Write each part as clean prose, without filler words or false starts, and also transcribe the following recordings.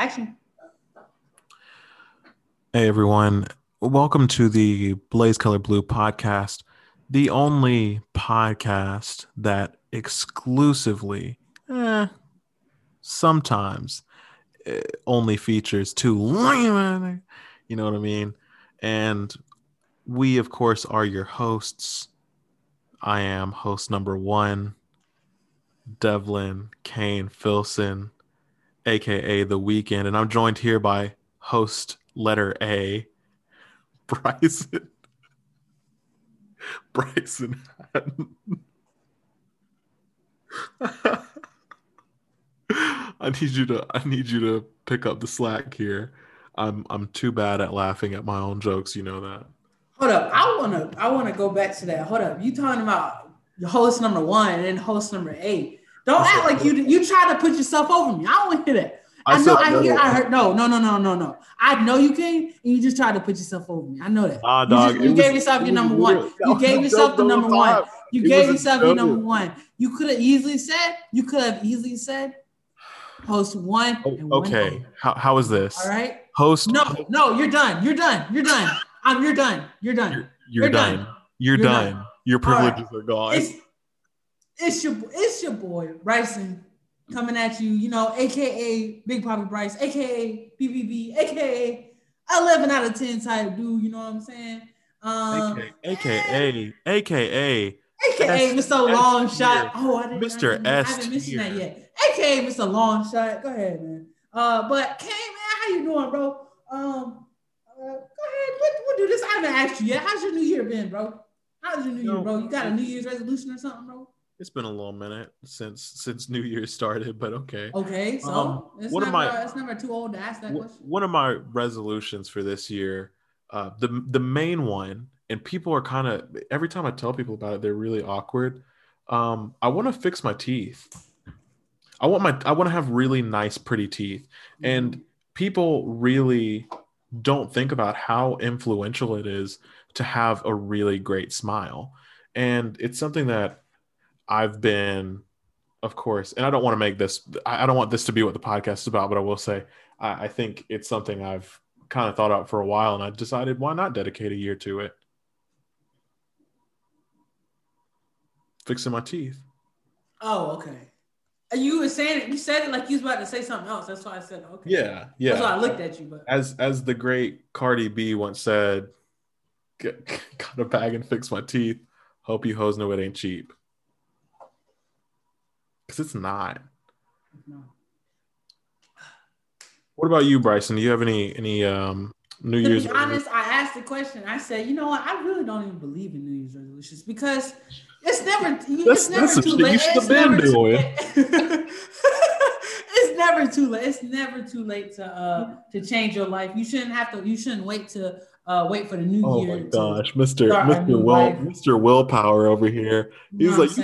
Action. Hey, everyone. Welcome to the Blaze Color Blue podcast, the only podcast that exclusively, sometimes, only features two, you know what I mean? And we, of course, are your hosts. I am host number one, Devlin Kane Philson, aka The Weeknd, and I'm joined here by host letter A, Bryson. Bryson. I need you to pick up the slack here. I'm too bad at laughing at my own jokes, you know that. Hold up. I wanna go back to that. Hold up. You talking about host number one and then host number eight. Don't act like you try to put yourself over me. I don't want to hear that. I know. I know you came and you just tried to put yourself over me. I know that. You gave yourself your number one. You gave yourself the number one. You gave yourself your number one. You could have easily said host one and one. Okay. How is this? All right. Host. No, you're done. You're done. Your privileges are gone. It's your boy Bryson coming at you, you know, aka Big Papa Bryce, aka BBB, aka 11 out of 10 type dude, you know what I'm saying? AKA Mr. Long Shot. Oh, I haven't mentioned that yet. AKA Mr. Long Shot. Go ahead, man. But K, man, how you doing, bro? Go ahead, we'll do this. I haven't asked you yet. How's your new year been, bro? You got a New Year's resolution or something, bro? It's been a long minute since New Year's started, but okay. Okay, so it's never too old to ask that question. One of my resolutions for this year, the main one, and people are kind of, every time I tell people about it, they're really awkward. I want to fix my teeth. I want to have really nice, pretty teeth, and people really don't think about how influential it is to have a really great smile. And it's something that I've been, of course, and I don't want this to be what the podcast is about, but I will say, I think it's something I've kind of thought out for a while, and I decided, why not dedicate a year to it? Fixing my teeth. Oh, okay. You were saying it. You said it like you was about to say something else. That's why I said okay. Yeah. That's why I looked at you. But as the great Cardi B once said, "Got a bag and fix my teeth. Hope you hoes know it ain't cheap, because it's not." No. What about you, Bryson? Do you have any New Year's? To be honest, I asked the question. I said, you know what? I really don't even believe in New Year's resolutions because it's never too late. It's never too late to change your life. You shouldn't wait to wait for the new year. Oh my gosh, Mr. Willpower over here. He's like, you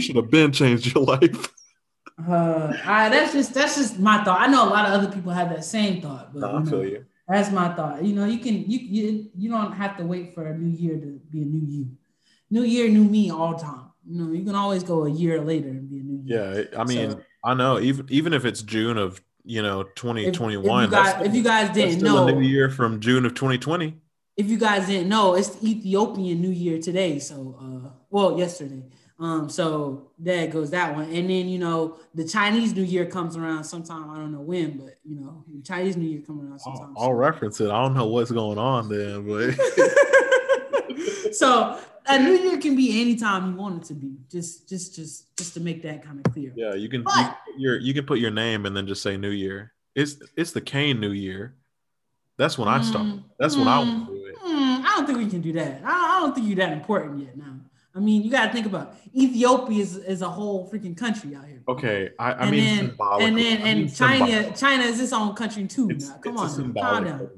should have been changed your life. That's just my thought. I know a lot of other people have that same thought, but I feel you. That's my thought. You know, you don't have to wait for a new year to be a new you. New year, new me all time. You know, you can always go a year later and be a new year. Yeah, I mean, so, I know even if it's June of 2021. If you guys didn't know, a new year from June of 2020. If you guys didn't know, it's the Ethiopian New Year today. So, yesterday. So there goes that one. And then, you know, the Chinese New Year comes around sometime. I don't know when, but, you know, the Chinese New Year comes around sometime. I'll reference it. I don't know what's going on then, but. So a new year can be any time you want it to be. Just to make that kind of clear. Yeah, you can put your name and then just say New Year. It's the Kane New Year. That's when I start. That's when I want to do it. I don't think we can do that. I don't think you're that important yet now. I mean, you got to think about it. Ethiopia is a whole freaking country out here. Okay, China is its own country too. Now, come on,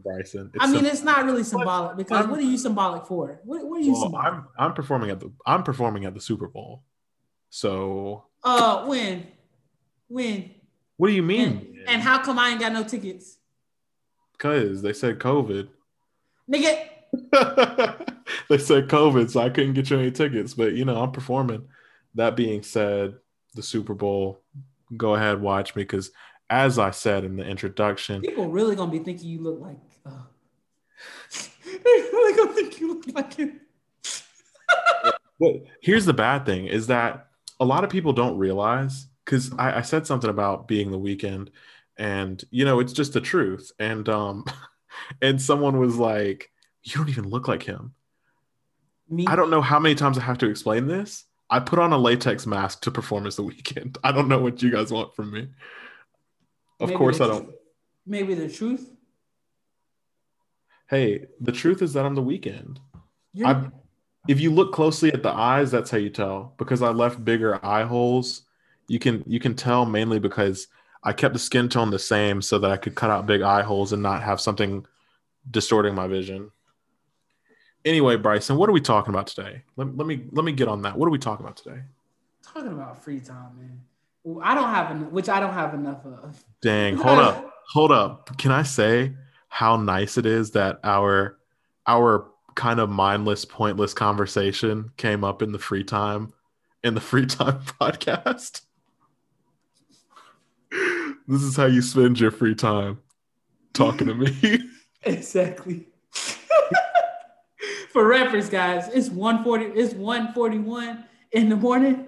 Bryson. It's not really symbolic because what are you symbolic for? What are you symbolic? I'm performing at the Super Bowl. So. When? What do you mean? And how come I ain't got no tickets? Because they said COVID. Nigga. They said COVID, so I couldn't get you any tickets, but you know, I'm performing. That being said, the Super Bowl, go ahead, watch me, because as I said in the introduction, people really gonna be thinking you look like. They really gonna think you look like him. Well, here's the bad thing is that a lot of people don't realize, because I said something about being The Weeknd, and you know it's just the truth. And someone was like, "You don't even look like him." Me? I don't know how many times I have to explain this. I put on a latex mask to perform as The Weeknd. I don't know what you guys want from me. Of course I don't. Maybe the truth. Hey, the truth is that I'm The Weeknd. If you look closely at the eyes, that's how you tell. Because I left bigger eye holes, you can tell mainly because I kept the skin tone the same so that I could cut out big eye holes and not have something distorting my vision. Anyway, Bryson, what are we talking about today? Let me get on that. What are we talking about today? Talking about free time, man. I don't have enough of. Dang, hold up. Can I say how nice it is that our kind of mindless, pointless conversation came up in the free time podcast? This is how you spend your free time, talking to me. Exactly. For reference, guys, it's 1:40. It's 1:41 in the morning,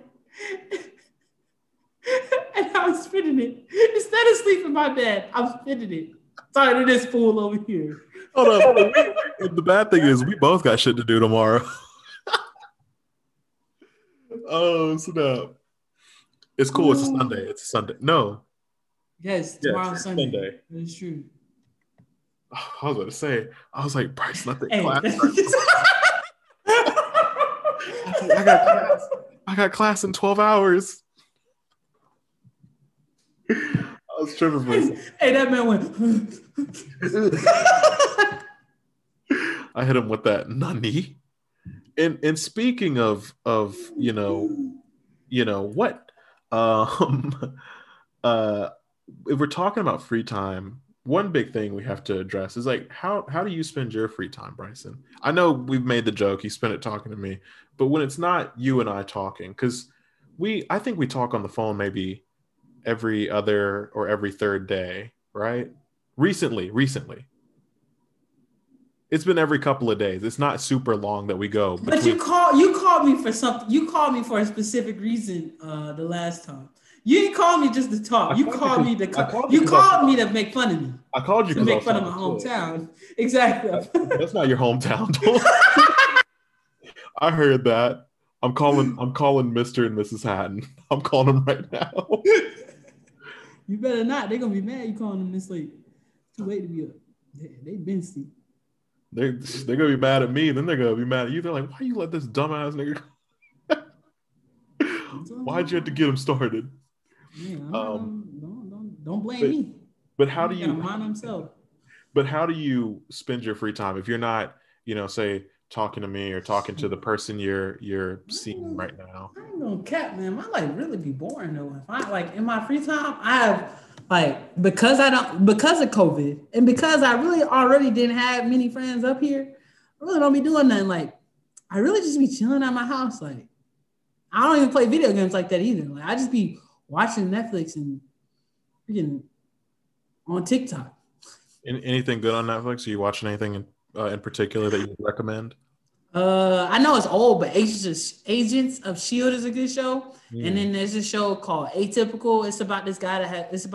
and I was spending it instead of sleeping in my bed. I'm spending it talking to this fool over here. Hold on. The bad thing is we both got shit to do tomorrow. Oh snap! It's cool. Ooh. It's a Sunday. No. Yes, tomorrow Sunday. It's true. I was about to say, I was like, Bryce, let the class start. I got class in 12 hours. I was tripping. Hey, that man went. I hit him with that nani. And speaking of you know what, if we're talking about free time. One big thing we have to address is like, how do you spend your free time, Bryson? I know we've made the joke, you spend it talking to me, but when it's not you and I talking, because I think we talk on the phone maybe every other or every third day, right? Recently. It's been every couple of days. It's not super long that we go. But you called me for something. You called me for a specific reason the last time. You didn't call me just to talk. You called me to make fun of me. I called you to make fun of my hometown. Exactly. That's not your hometown. I heard that. I'm calling Mr. and Mrs. Hatton. I'm calling them right now. You better not. They're gonna be mad. You calling them this late? It's too late to be up. They've been asleep. They're gonna be mad at me. Then they're gonna be mad at you. They're like, why you let this dumbass nigga? Why'd you have to get him started? Yeah, don't blame me. But how do you mind himself? But how do you spend your free time if you're not, say talking to me or talking to the person you're seeing right now? I ain't gonna cap, man. My life really be boring though. If I in my free time, I have because of COVID and because I really already didn't have many friends up here, I really don't be doing nothing. Like I really just be chilling at my house. Like I don't even play video games like that either. Like I just be watching Netflix and freaking on TikTok. Anything good on Netflix? Are you watching anything in particular that you recommend? I know it's old, but Agents of S.H.I.E.L.D. is a good show. Mm. And then there's a show called Atypical. It's about this guy that has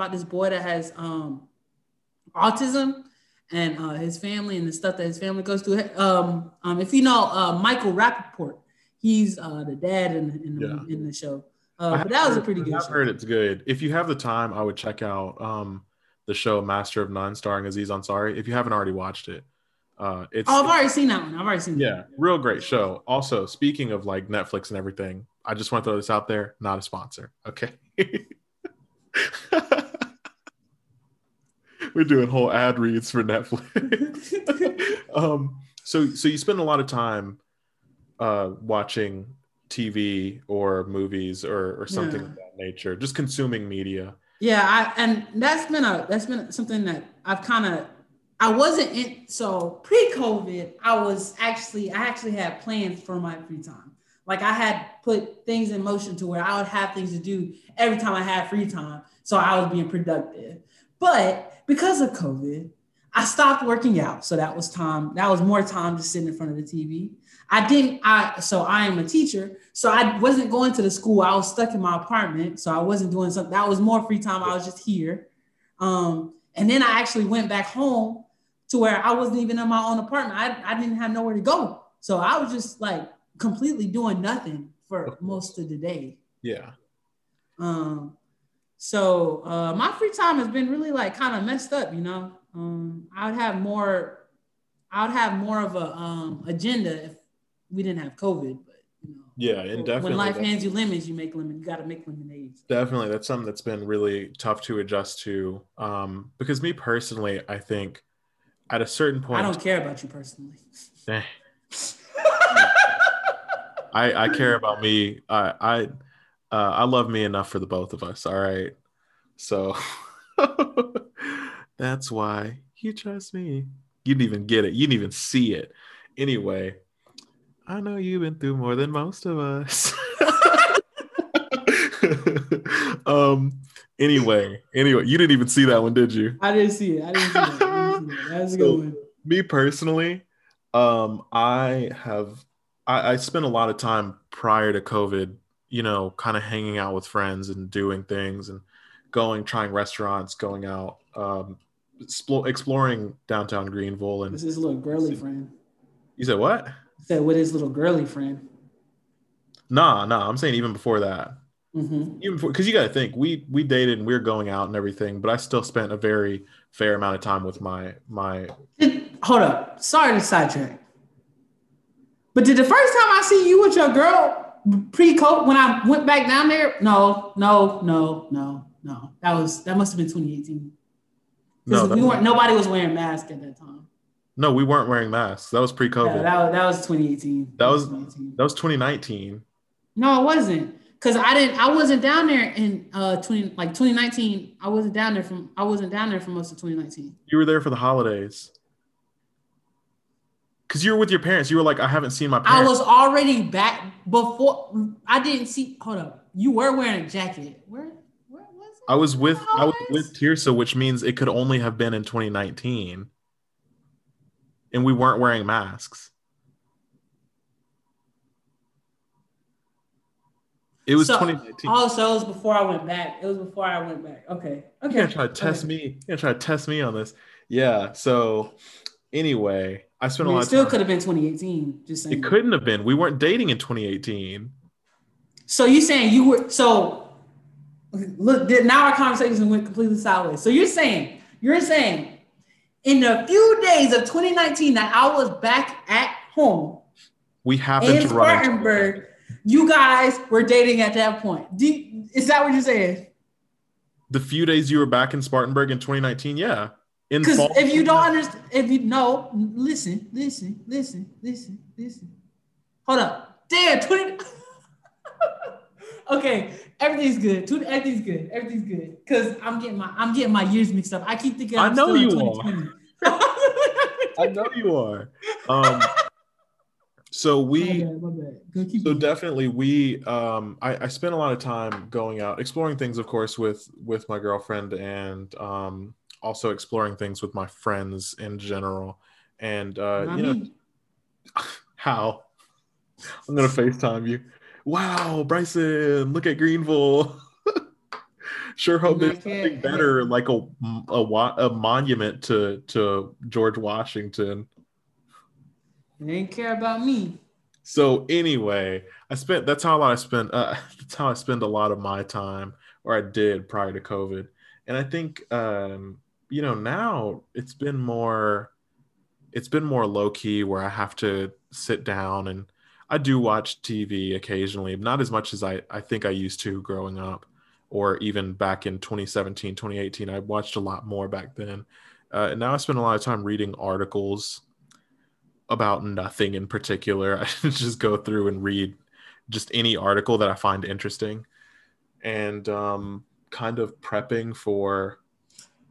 autism and his family and the stuff that his family goes through. If you know Michael Rappaport, he's the dad in the show. But that was a pretty good show. I've heard it's good. If you have the time, I would check out the show Master of None starring Aziz Ansari. If you haven't already watched it. I've already seen that one. Yeah, real great show. Also, speaking of like Netflix and everything, I just want to throw this out there. Not a sponsor, okay? We're doing whole ad reads for Netflix. So you spend a lot of time watching TV or movies or something of that nature, just consuming media. Yeah, and that's been something that I've kind of. Pre-COVID, I actually had plans for my free time. Like I had put things in motion to where I would have things to do every time I had free time. So I was being productive. But because of COVID, I stopped working out. So that was time. That was more time to sit in front of the TV. So I am a teacher. So I wasn't going to the school. I was stuck in my apartment. So I wasn't doing something. That was more free time. I was just here. And then I actually went back home to where I wasn't even in my own apartment. I didn't have nowhere to go. So I was just like completely doing nothing for most of the day. Yeah. So my free time has been really like kind of messed up, you know. I would have more of a agenda if we didn't have COVID, but you know. Yeah, and definitely when life hands you lemons, you make lemon. You got to make lemonade. Definitely, that's something that's been really tough to adjust to. Because me personally, I think at a certain point, I don't care about you personally. I care about me. I love me enough for the both of us. All right, so. That's why you trust me. You didn't even get it. You didn't even see it. Anyway, I know you've been through more than most of us. Anyway, you didn't even see that one, did you? I didn't see it. I didn't see that. That's a good one. Me personally, I spent a lot of time prior to COVID, you know, kind of hanging out with friends and doing things and trying restaurants, going out. Exploring downtown Greenville, and with his little girly friend. You said what? I said with his little girly friend. Nah. I'm saying even before that, because you got to think we dated and we were going out and everything, but I still spent a very fair amount of time with my. Hold up, sorry to sidetrack. But did the first time I see you with your girl pre-COVID when I went back down there? No. That must have been 2018. Nobody was wearing masks at that time. No, we weren't wearing masks. That was pre-COVID. Yeah, that was 2018. That was 2019. No, it wasn't. Cause I wasn't down there in 2019. I wasn't down there for most of 2019. You were there for the holidays. Cause you were with your parents. You were like, I haven't seen my parents. I was already back before. I didn't see. Hold up. You were wearing a jacket. Where? I was with Tirsa, which means it could only have been in 2019, and we weren't wearing masks. It was 2019. Oh, so it was before I went back. Okay. You're gonna try to test me. You're gonna try to test me on this. Yeah. So, anyway, I spent a lot. It still could have been 2018. Just saying. It couldn't have been. We weren't dating in 2018. So you saying you were so. Look, now our conversation went completely sideways. So you're saying in the few days of 2019 that I was back at home, we happened to run into Spartanburg. You guys were dating at that point. Is that what you're saying? The few days you were back in Spartanburg in 2019, yeah. Because if you don't understand, listen. Hold up, damn 20. Okay, everything's good. Everything's good. Cause I'm getting my years mixed up. I keep thinking I'm still in 2020. I know you are. I spent a lot of time going out, exploring things, of course, with my girlfriend, and also exploring things with my friends in general. And how I'm gonna FaceTime you. Wow, Bryson, look at Greenville. Sure hope there's something better, like a monument to George Washington. You didn't care about me. So anyway, that's how I spend a lot of my time, or I did prior to COVID. And I think now it's been more low key, where I have to sit down, and I do watch TV occasionally, not as much as I think I used to growing up, or even back in 2017, 2018. I watched a lot more back then. And now I spend a lot of time reading articles about nothing in particular. I just go through and read just any article that I find interesting, and kind of prepping for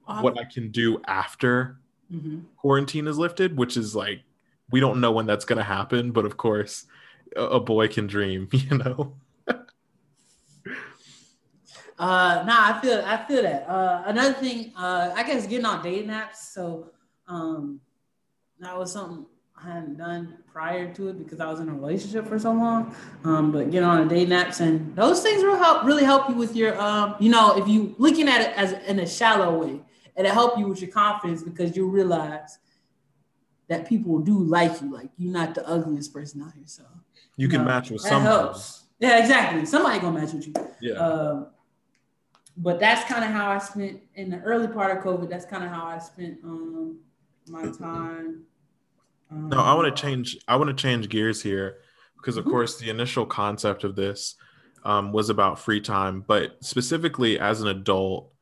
what I can do after quarantine is lifted, which is like, we don't know when that's going to happen, but of course, a boy can dream, you know. Nah, I feel that. Another thing, I guess getting on dating apps. So that was something I hadn't done prior to it because I was in a relationship for so long. But getting on a dating apps, and those things will really help you with your, if you looking at it as in a shallow way, it'll help you with your confidence because you realize that people do like you. Like, you're not the ugliest person out here. So you can match with someone. Yeah, exactly. Somebody gonna match with you. Yeah. But that's kind of how I spent in the early part of COVID. That's kind of how I spent my time. No, I want to change gears here because, of course, the initial concept of this was about free time, but specifically as an adult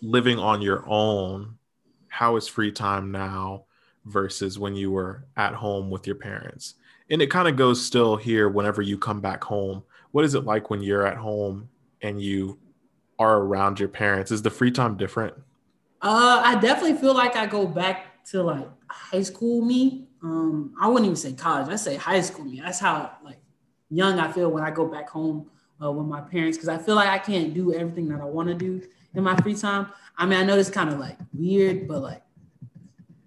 living on your own, how is free time now versus when you were at home with your parents? And it kind of goes still here whenever you come back home. What is it like when you're at home and you are around your parents? Is the free time different? I definitely feel like I go back to like high school me. I wouldn't even say college. I say high school me. That's how like young I feel when I go back home with my parents, because I feel like I can't do everything that I want to do in my free time. I mean, I know it's kind of like weird, but like,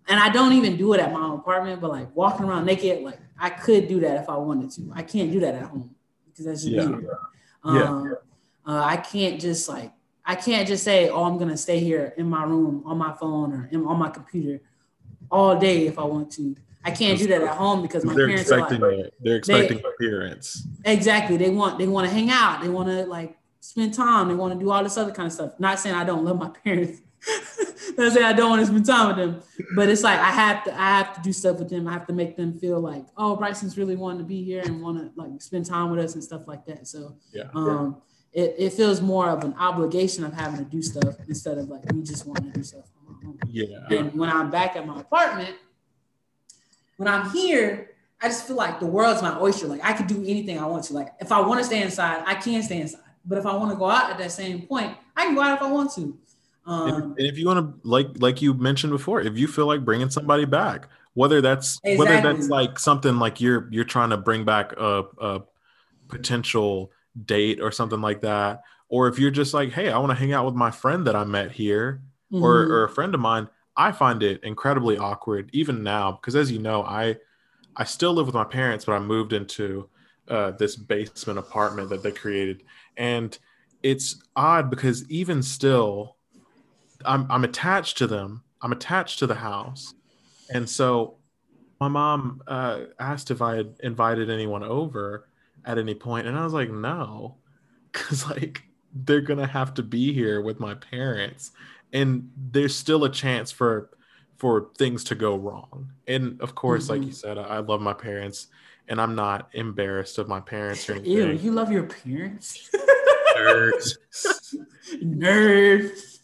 and I don't even do it at my own apartment, but like walking around naked, like I could do that if I wanted to. I can't do that at home because that's just weird. I can't just say, oh, I'm gonna stay here in my room on my phone or on my computer all day if I want to. I can't do that at home because my parents are like, they're expecting my parents. Exactly. They want to hang out. They want to like spend time. They want to do all this other kind of stuff. Not saying I don't love my parents. Not saying I don't want to spend time with them. But it's like I have to do stuff with them. I have to make them feel like, oh, Bryson's really wanting to be here and want to like spend time with us and stuff like that. So It feels more of an obligation of having to do stuff instead of like me just wanting to do stuff on my own. Yeah. And when I'm back at my apartment, when I'm here, I just feel like the world's my oyster. Like I could do anything I want to. Like if I want to stay inside, I can stay inside. But if I want to go out at that same point, I can go out if I want to. And if you want to, like you mentioned before, if you feel like bringing somebody back, whether that's like something like you're trying to bring back a potential date or something like that, or if you're just like, hey, I want to hang out with my friend that I met here, or a friend of mine, I find it incredibly awkward even now because, as you know, I still live with my parents, but I moved into this basement apartment that they created, and it's odd because even still I'm attached to them, I'm attached to the house. And so my mom asked if I had invited anyone over at any point, and I was like, no, because like they're gonna have to be here with my parents and there's still a chance for things to go wrong. And of course, like you said, I love my parents and I'm not embarrassed of my parents or anything. Ew, you love your parents? Nerds.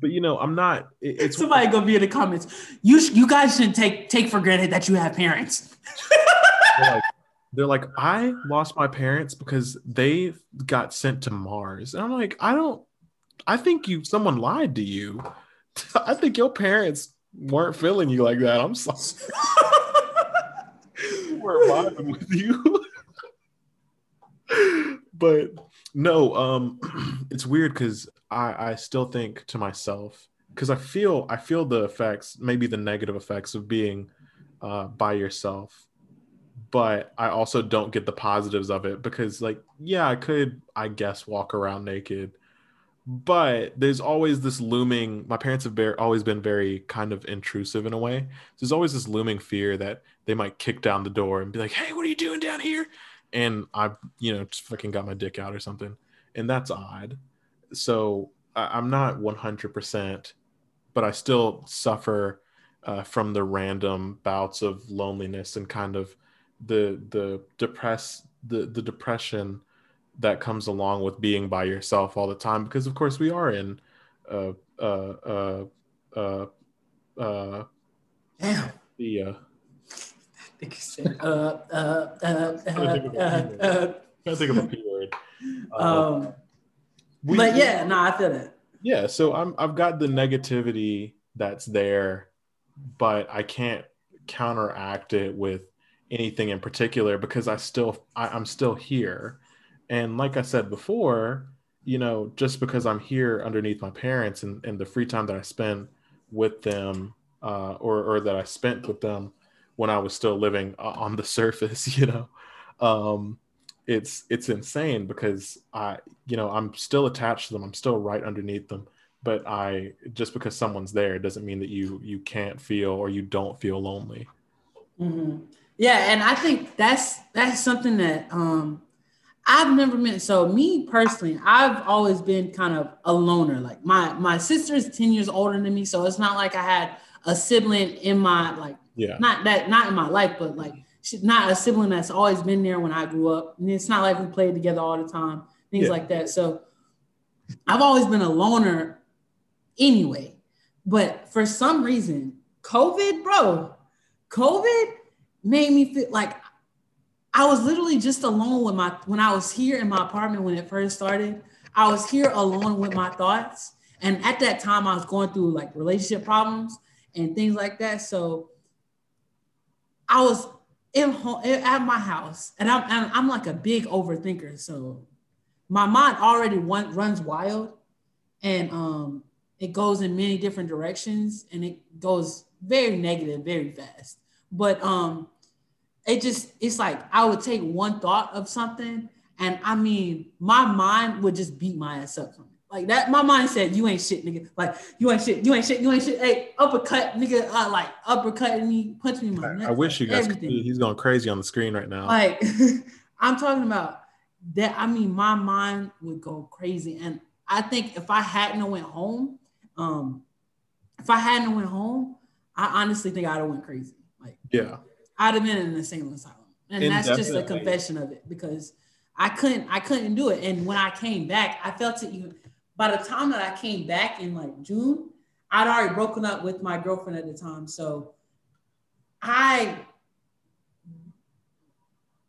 But you know, I'm not. It's somebody gonna be in the comments, you guys shouldn't take for granted that you have parents. They're like, I lost my parents because they got sent to Mars. And I'm like, I think someone lied to you. I think your parents weren't feeling you like that. I'm sorry. We were vibing with you. But no, it's weird because I still think to myself, because I feel the effects, maybe the negative effects of being by yourself. But I also don't get the positives of it because, like, yeah, I could, I guess, walk around naked. But there's always this looming, my parents have always been very kind of intrusive in a way. There's always this looming fear that they might kick down the door and be like, hey, what are you doing down here? And I, just fucking got my dick out or something. And that's odd. So I'm not 100%, but I still suffer from the random bouts of loneliness and kind of the depression that comes along with being by yourself all the time, because of course we are in I think of a P word. I feel that. Yeah, so I've got the negativity that's there, but I can't counteract it with anything in particular because I'm still here And like I said before, you know, just because I'm here underneath my parents and the free time that I spend with them, or that I spent with them when I was still living on the surface, you know, it's insane because I'm still attached to them. I'm still right underneath them. But just because someone's there doesn't mean that you can't feel or you don't feel lonely. Mm-hmm. Yeah, and I think that's something that I've never been. So me personally, I've always been kind of a loner. Like my sister is 10 years older than me, so it's not like I had a sibling in my not in my life, but like she's not a sibling that's always been there when I grew up. And it's not like we played together all the time, things like that. So I've always been a loner. Anyway, but for some reason, COVID made me feel like I was literally just alone with when I was here in my apartment when it first started. I was here alone with my thoughts. And at that time, I was going through like relationship problems and things like that. So I was at my house and I'm like a big overthinker. So my mind already runs wild and, it goes in many different directions and it goes very negative, very fast. But it's like I would take one thought of something and I mean, my mind would just beat my ass up. Like that, my mind said, you ain't shit, nigga. Like, you ain't shit, you ain't shit, you ain't shit. Hey, uppercut, nigga, uppercutting me, punch me in my neck. I wish you guys could see. He's going crazy on the screen right now. Like, I'm talking about that. I mean, my mind would go crazy. And I think if I hadn't went home, I honestly think I'd have went crisy. Like, yeah, I'd have been in an insane asylum, and that's just a confession of it because I couldn't do it. And when I came back, I felt it. Even by the time that I came back in like June, I'd already broken up with my girlfriend at the time, so I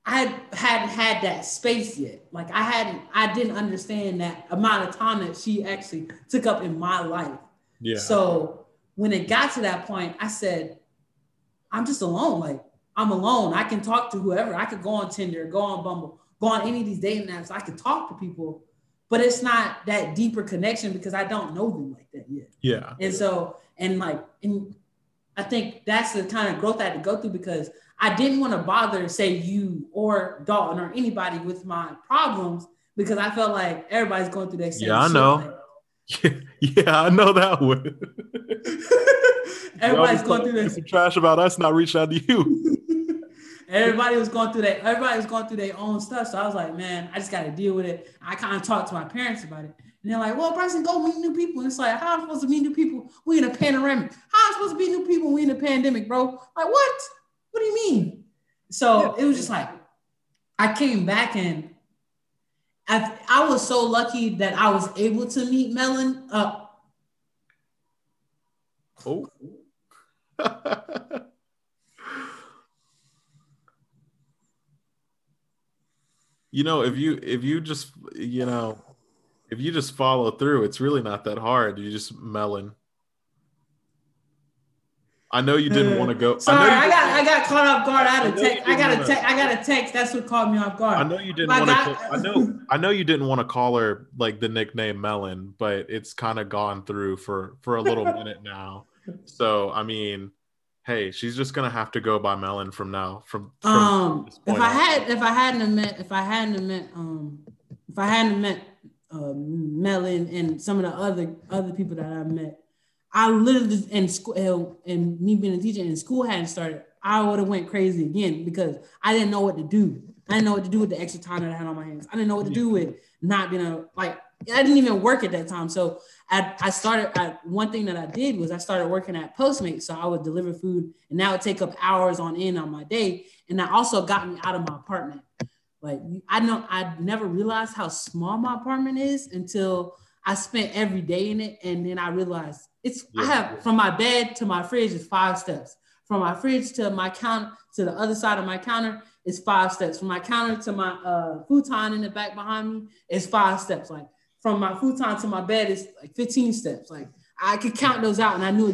hadn't had that space yet. Like I didn't understand that amount of time that she actually took up in my life. Yeah. So when it got to that point, I said, I'm just alone. Like I'm alone. I can talk to whoever. I could go on Tinder, go on Bumble, go on any of these dating apps. I could talk to people, but it's not that deeper connection because I don't know them like that yet. Yeah. And so, and I think that's the kind of growth I had to go through because I didn't want to bother, say, you or Dalton or anybody with my problems because I felt like everybody's going through that same shit. Know. Yeah, I know that one. Everybody's going through that. Trash about us not reaching out to you. Everybody was going through that. Everybody was going through their own stuff. So I was like, man, I just got to deal with it. I kind of talked to my parents about it. And they're like, well, Bryson, go meet new people. And it's like, how am I supposed to meet new people? We in a pandemic. How am I supposed to meet new people when we in a pandemic, bro? Like, what? What do you mean? So it was just like, I came back and I was so lucky that I was able to meet Melon. Oh. You know, if you just follow through, it's really not that hard. You just Melon. I know you didn't want to go. Sorry, I got caught off guard. I got a text. That's what caught me off guard. I know you didn't want to. I know you didn't want to call her like the nickname Melon, but it's kind of gone through for a little minute now. So I mean, hey, she's just gonna have to go by Melon from now. From this point if I hadn't met Melon and some of the other people that I met. I literally in school and me being a teacher and school hadn't started, I would have went crazy again because I didn't know what to do. I didn't know what to do with the extra time that I had on my hands. I didn't know what to do with not being I didn't even work at that time. So one thing that I did was I started working at Postmates. So I would deliver food and that would take up hours on end on my day. And that also got me out of my apartment. Like I never realized how small my apartment is until I spent every day in it. And then I realized from my bed to my fridge is 5 steps. From my fridge to my counter, to the other side of my counter is 5 steps. From my counter to my futon in the back behind me is 5 steps. Like from my futon to my bed is like 15 steps. Like I could count those out and I knew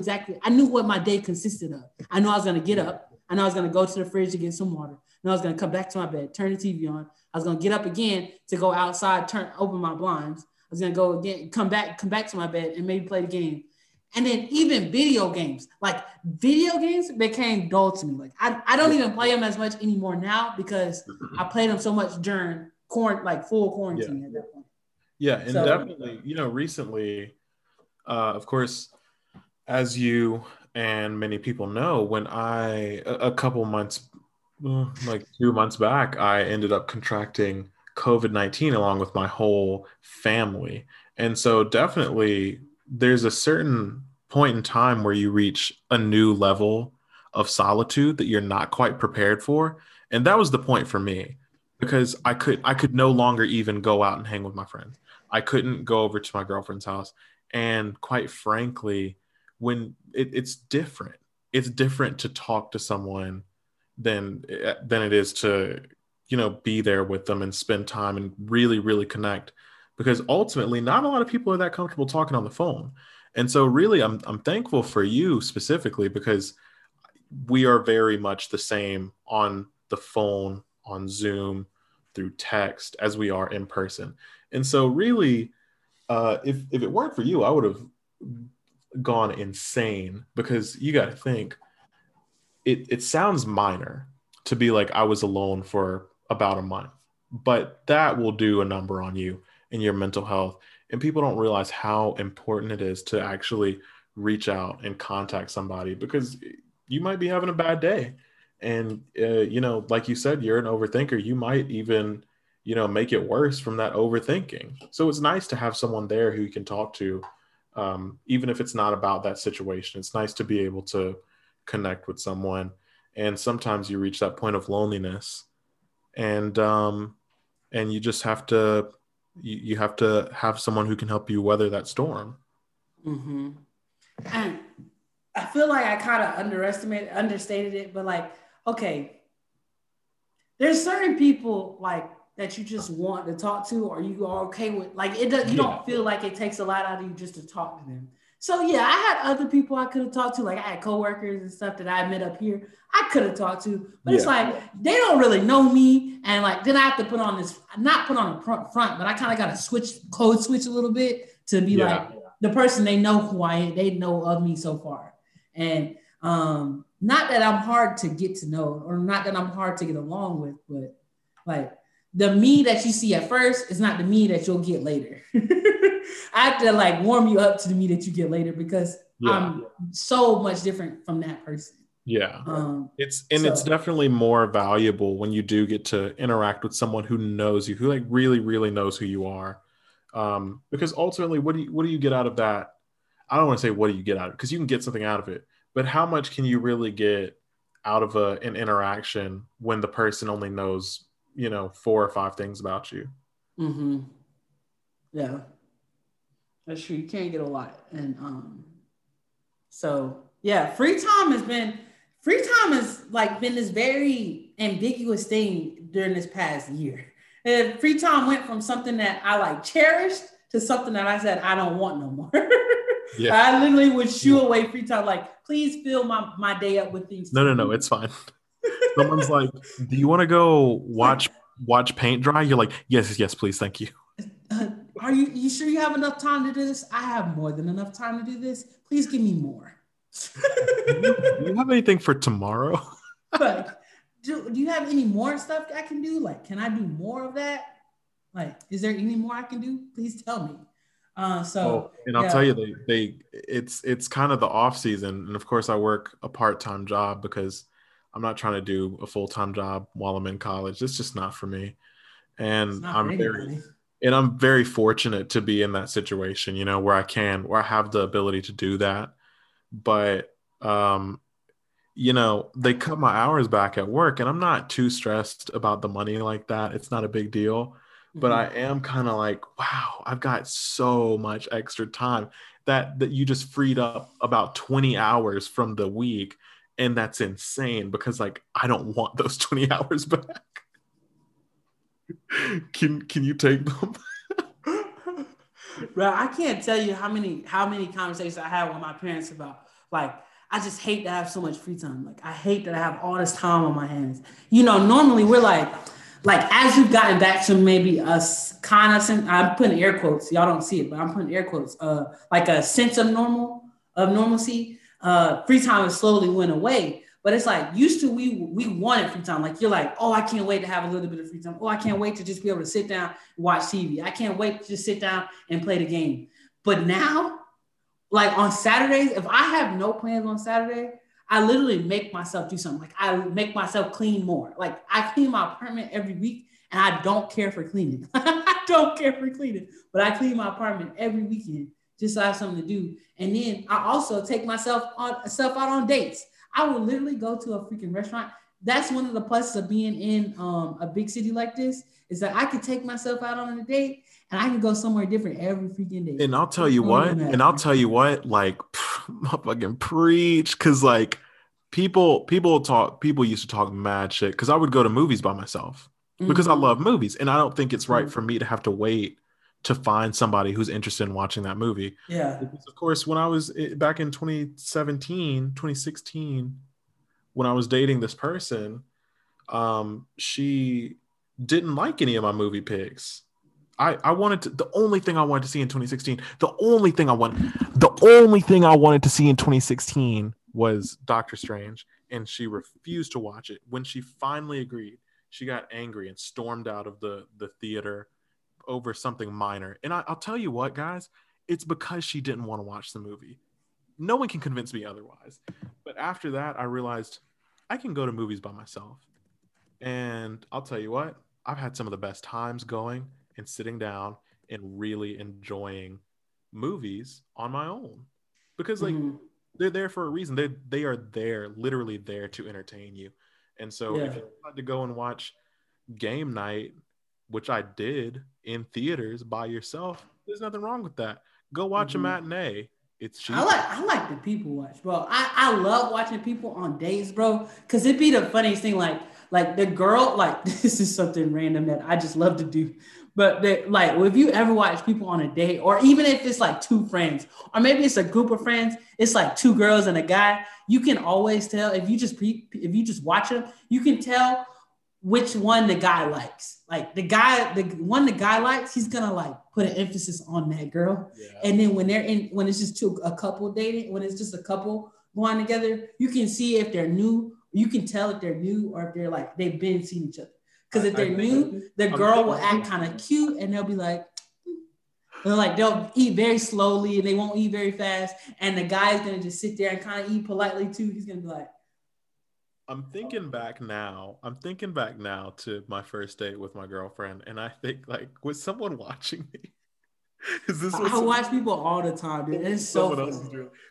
what my day consisted of. I knew I was gonna get up. and I was going to go to the fridge to get some water. And I was going to come back to my bed, turn the TV on. I was going to get up again to go outside, open my blinds. I was going to go again, come back to my bed and maybe play the game. And then even video games became dull to me. Like I don't even play them as much anymore now because I played them so much during full quarantine at that point. Yeah, and so, definitely, recently, of course, as you and many people know, when a couple months, like 2 months back, I ended up contracting COVID-19 along with my whole family. And so definitely there's a certain point in time where you reach a new level of solitude that you're not quite prepared for. And that was the point for me, because I could no longer even go out and hang with my friends. I couldn't go over to my girlfriend's house. And quite frankly, when it's different to talk to someone than it is to, be there with them and spend time and really, really connect, because ultimately not a lot of people are that comfortable talking on the phone. And so really, I'm thankful for you specifically, because we are very much the same on the phone, on Zoom, through text, as we are in person. And so really, if it weren't for you, I would have gone insane, because you got to think, it sounds minor to be like, I was alone for about a month, but that will do a number on you and your mental health. And people don't realize how important it is to actually reach out and contact somebody, because you might be having a bad day. And, like you said, you're an overthinker. You might even, make it worse from that overthinking. So it's nice to have someone there who you can talk to, even if it's not about that situation. It's nice to be able to connect with someone. And sometimes you reach that point of loneliness, and you just have to, you have to have someone who can help you weather that storm. Mm-hmm. And I feel like I kind of understated it, but there's certain people that you just want to talk to, or you are okay with, you don't feel like it takes a lot out of you just to talk to them. So yeah, I had other people I could have talked to. I had coworkers and stuff that I met up here I could have talked to, but it's they don't really know me. And then I have to put on this, not put on a front, but I kind of got to code switch a little bit to be the person they know who I am, they know of me so far. And not that I'm hard to get to know, or not that I'm hard to get along with, but the me that you see at first is not the me that you'll get later. I have to warm you up to the me that you get later, because I'm so much different from that person. Yeah. It's definitely more valuable when you do get to interact with someone who knows you, who really, really knows who you are. Because ultimately, what do you get out of that? I don't want to say what do you get out of it, because you can get something out of it, but how much can you really get out of an interaction when the person only knows, 4 or 5 things about you? Mm-hmm. Yeah. That's true. You can't get a lot. And free time has been this very ambiguous thing during this past year. And free time went from something that I cherished to something that I said, I don't want no more. I literally would shoo away free time. Please fill my day up with these. No, it's fine. Someone's do you want to go watch paint dry? You're yes, please. Thank you. Are you sure you have enough time to do this? I have more than enough time to do this. Please give me more. Do you have anything for tomorrow? Do you have any more stuff I can do? Can I do more of that? Is there any more I can do? Please tell me. I'll tell you, it's kind of the off season. And of course I work a part-time job because I'm not trying to do a full-time job while I'm in college. It's just not for me. And I'm very fortunate to be in that situation, where I have the ability to do that. But, they cut my hours back at work, and I'm not too stressed about the money like that. It's not a big deal, but I am kind of wow, I've got so much extra time that you just freed up about 20 hours from the week. And that's insane, because I don't want those 20 hours back. Can you take them? Bro, I can't tell you how many conversations I had with my parents about I just hate to have so much free time. Like, I hate that I have all this time on my hands. You know, normally we're like as you've gotten back to maybe a kind of, I'm putting air quotes, y'all don't see it, but I'm putting air quotes, like a sense of normalcy, free time has slowly went away. But it's like, used to we wanted free time. Like, you're like, oh, I can't wait to have a little bit of free time. Oh, I can't wait to just be able to sit down and watch TV. I can't wait to just sit down and play the game. But now, like on Saturdays, if I have no plans on Saturday, I literally make myself do something. Like, I make myself clean more. Like, I clean my apartment every week and I don't care for cleaning. I don't care for cleaning, but I clean my apartment every weekend just so I have something to do. And then I also take myself out on dates. I will literally go to a freaking restaurant. That's one of the pluses of being in a big city like this, is that I could take myself out on a date and I can go somewhere different every freaking day. And I'll tell you what, like, motherfucking preach. Cause like people used to talk mad shit. Cause I would go to movies by myself because I love movies. And I don't think it's right for me to have to wait to find somebody who's interested in watching that movie. Yeah. Because of course, when I was back in 2016, when I was dating this person, she didn't like any of my movie picks. The only thing I wanted to see in 2016 was Doctor Strange, and she refused to watch it. When she finally agreed, she got angry and stormed out of the theater over something minor. And I'll tell you what, guys, it's because she didn't want to watch the movie. No one can convince me otherwise. But after that, I realized I can go to movies by myself. And I'll tell you what, I've had some of the best times going and sitting down and really enjoying movies on my own. Because like they're there for a reason. They are there, literally there to entertain you. And so if you decide to go and watch game night, which I did in theaters by yourself, there's nothing wrong with that. Go watch a matinee. It's cheap. I like the people watch, bro. I love watching people on dates, bro, because it'd be the funniest thing. Like the girl, like, this is something random that I just love to do. But like, if you ever watch people on a date, or even if it's like two friends, or maybe it's a group of friends, it's like two girls and a guy, you can always tell if you just watch them, you can tell which one the guy likes. Like the guy likes, he's gonna like put an emphasis on that girl. Yeah. And then when it's just a couple going together, you can see if they're new. You can tell if they're new or if they're like they've been seeing each other. Because if they're new, the girl will act kind of cute and they'll be like, they'll eat very slowly and they won't eat very fast. And the guy's gonna just sit there and kind of eat politely too. He's gonna be like, I'm thinking back now to my first date with my girlfriend, and I think, like, was someone watching me? Is this I watch people all the time, dude. It's so funny.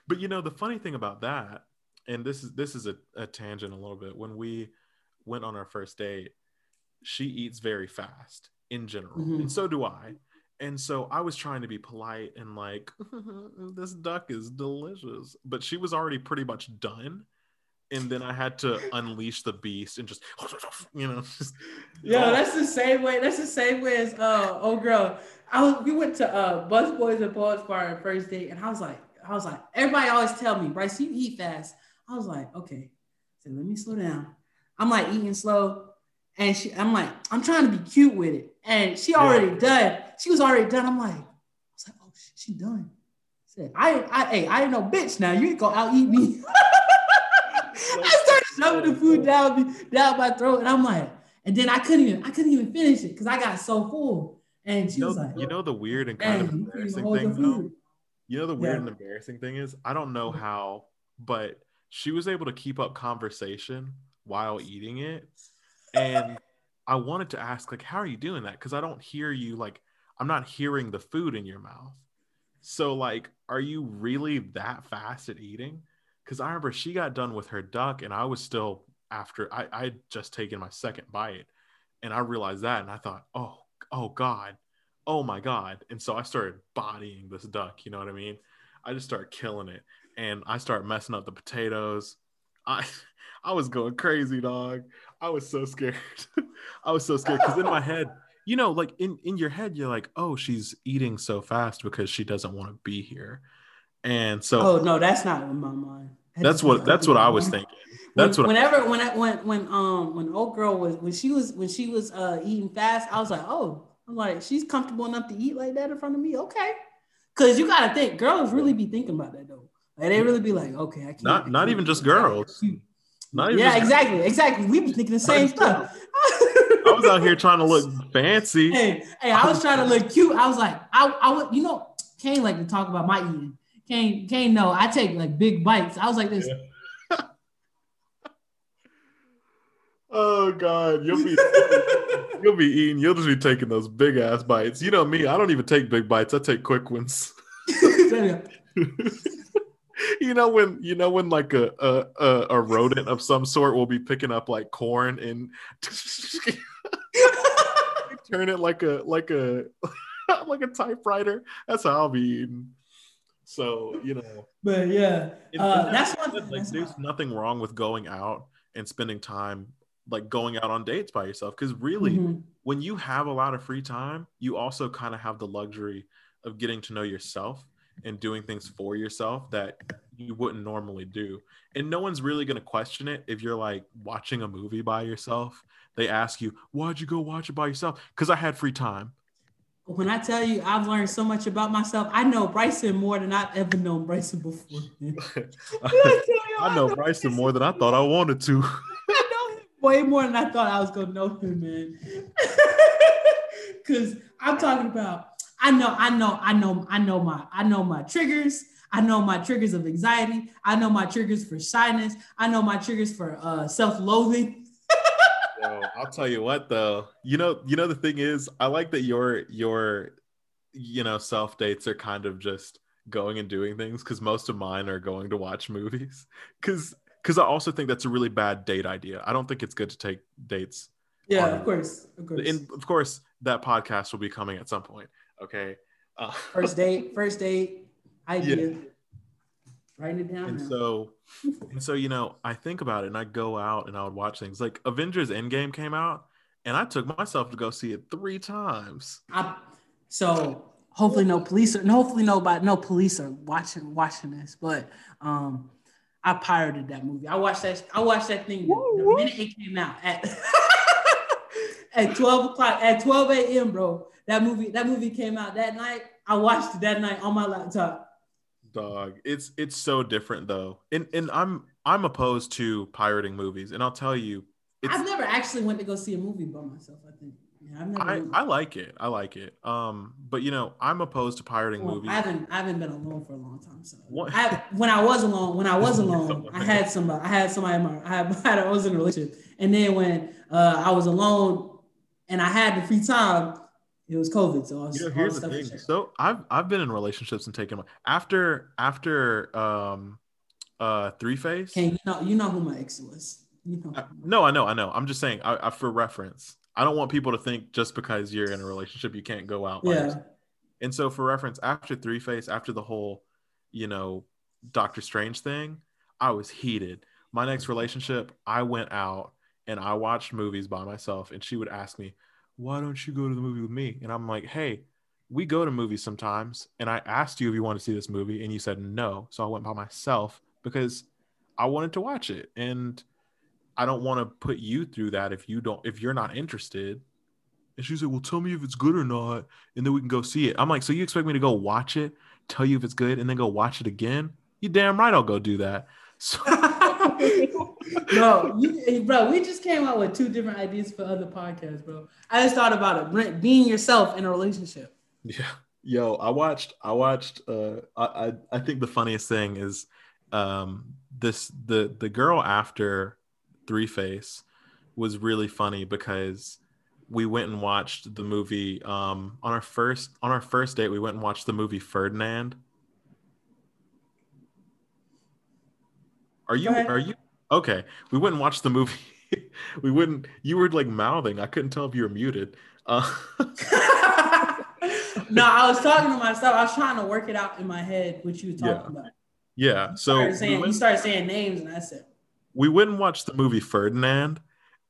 But you know, the funny thing about that, and this is a tangent a little bit. When we went on our first date, she eats very fast in general, and so do I. And so I was trying to be polite and like, this duck is delicious, but she was already pretty much done. And then I had to unleash the beast and just, that's the same way. That's the same way as old girl. We went to Busboys and Poets for our first date, and I was like, everybody always tell me, Bryce, you eat fast. I was like, okay, so let me slow down. I'm like eating slow, and I'm trying to be cute with it, and she already done. She was already done. I was like, oh, she done. I said, I ain't no bitch now. You ain't gonna out eat me. I started shoving the food down my throat, and I'm like, and then I couldn't even finish it because I got so full. And she was like, the weird and kind of embarrassing thing, though. You know the weird and embarrassing thing is, I don't know how, but she was able to keep up conversation while eating it, and I wanted to ask, like, how are you doing that? Because I don't hear you. Like, I'm not hearing the food in your mouth. So, like, are you really that fast at eating? Because I remember she got done with her duck and I was still after, I had just taken my second bite, and I realized that, and I thought, oh God, oh my God. And so I started bodying this duck, you know what I mean? I just started killing it, and I started messing up the potatoes. I was going crazy, dog. I was so scared. Because in my head, like in your head, you're like, oh, she's eating so fast because she doesn't want to be here. And so, oh no, that's not in my mind. That's what I was thinking. That's what. When old girl was when she was eating fast, I was like, oh, I'm like, she's comfortable enough to eat like that in front of me, okay? Because you gotta think, girls really be thinking about that though. Like they really be like, okay, I can't. Not even just girls. Not even. Yeah, exactly. We be thinking the same stuff. I was out here trying to look fancy. Hey, I was trying to look cute. I was like, I would, you know, Kane like to talk about my eating. Kane, no, I take like big bites. I was like this. Yeah. Oh God, you'll be eating. You'll just be taking those big ass bites. You know me. I don't even take big bites. I take quick ones. You know when like a rodent of some sort will be picking up like corn and turn it like a typewriter. That's how I'll be eating. So you know, but yeah, there's nothing wrong with going out and spending time, like going out on dates by yourself, because really, mm-hmm. when you have a lot of free time, you also kind of have the luxury of getting to know yourself and doing things for yourself that you wouldn't normally do. And no one's really going to question it. If you're like watching a movie by yourself, they ask you, why'd you go watch it by yourself? Because I had free time. When I tell you I've learned so much about myself, I know Bryson more than I've ever known Bryson before. I know Bryson more than I thought I wanted to. I know him way more than I thought I was going to know him, man. Because I'm talking about, I know my triggers. I know my triggers of anxiety. I know my triggers for shyness. I know my triggers for self-loathing. Yo, I'll tell you what though, you know the thing is, I like that your self dates are kind of just going and doing things, because most of mine are going to watch movies, because I also think that's a really bad date idea. I don't think it's good to take dates. Yeah, of course. And of course, that podcast will be coming at some point. Okay. First date idea. Yeah. Writing it down. And so, you know, I think about it and I go out and I would watch things like Avengers: Endgame came out and I took myself to go see it 3 times. So hopefully no police are watching this, but I pirated that movie. I watched that thing the minute it came out at 12 o'clock, at 12 a.m., bro. That movie came out that night. I watched it that night on my laptop. Dog, it's so different though, and I'm opposed to pirating movies, and I'll tell you, I've never actually went to go see a movie by myself. I think, yeah, I like it. But you know, I'm opposed to pirating movies. I haven't been alone for a long time. So when I was alone, I had somebody. I was in a relationship, and then when I was alone and I had the free time, it was COVID, so I was, you know, here's the thing. So I've been in relationships and taken after Three Phase. Okay, you know who my ex was. You know. I know. I'm just saying, I for reference, I don't want people to think just because you're in a relationship you can't go out. Yeah. And so for reference, after Three Phase, after the whole, you know, Doctor Strange thing, I was heated. My next relationship, I went out and I watched movies by myself, and she would ask me, why don't you go to the movie with me? And I'm like, hey, we go to movies sometimes. And I asked you if you want to see this movie, and you said no. So I went by myself because I wanted to watch it. And I don't want to put you through that if you're not interested. And she's like, well, tell me if it's good or not, and then we can go see it. I'm like, so you expect me to go watch it, tell you if it's good, and then go watch it again? You damn right I'll go do that. So bro, we just came out with 2 different ideas for other podcasts, bro. I just thought about it, Brent, being yourself in a relationship. Yeah, yo, I watched. I think the funniest thing is, the girl after Three Face was really funny because we went and watched the movie. On our first date, we went and watched the movie Ferdinand. Are you? Okay, we went and watched the movie. You were like mouthing. I couldn't tell if you were muted. No, I was talking to myself. I was trying to work it out in my head what you were talking about. Yeah. You started saying names, and I said, we went and watched the movie Ferdinand,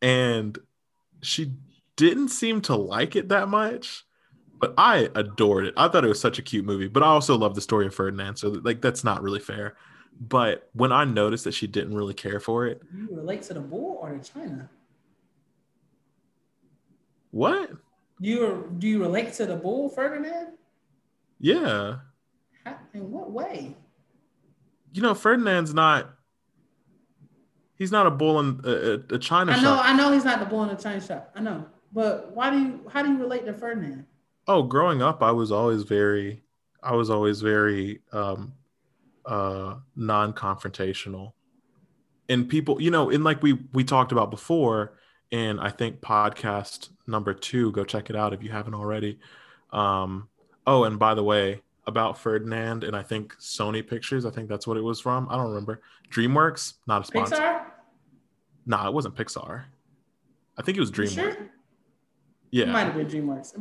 and she didn't seem to like it that much, but I adored it. I thought it was such a cute movie, but I also love the story of Ferdinand. So like, that's not really fair. But when I noticed that she didn't really care for it. You relate to the bull or the China? What? Do you relate to the bull, Ferdinand? Yeah. How, in what way? You know, Ferdinand's not. He's not a bull in a china shop. I know he's not the bull in a china shop. I know, but how do you relate to Ferdinand? Oh, growing up, I was always very non-confrontational, and people, you know, and like we talked about before, and I think podcast number 2, go check it out if you haven't already. Oh, and by the way, about Ferdinand, and I think Sony Pictures, I think that's what it was from. I don't remember. DreamWorks, not a sponsor. Pixar? Nah, it wasn't Pixar. I think it was DreamWorks. Sure? Yeah. It might have been DreamWorks.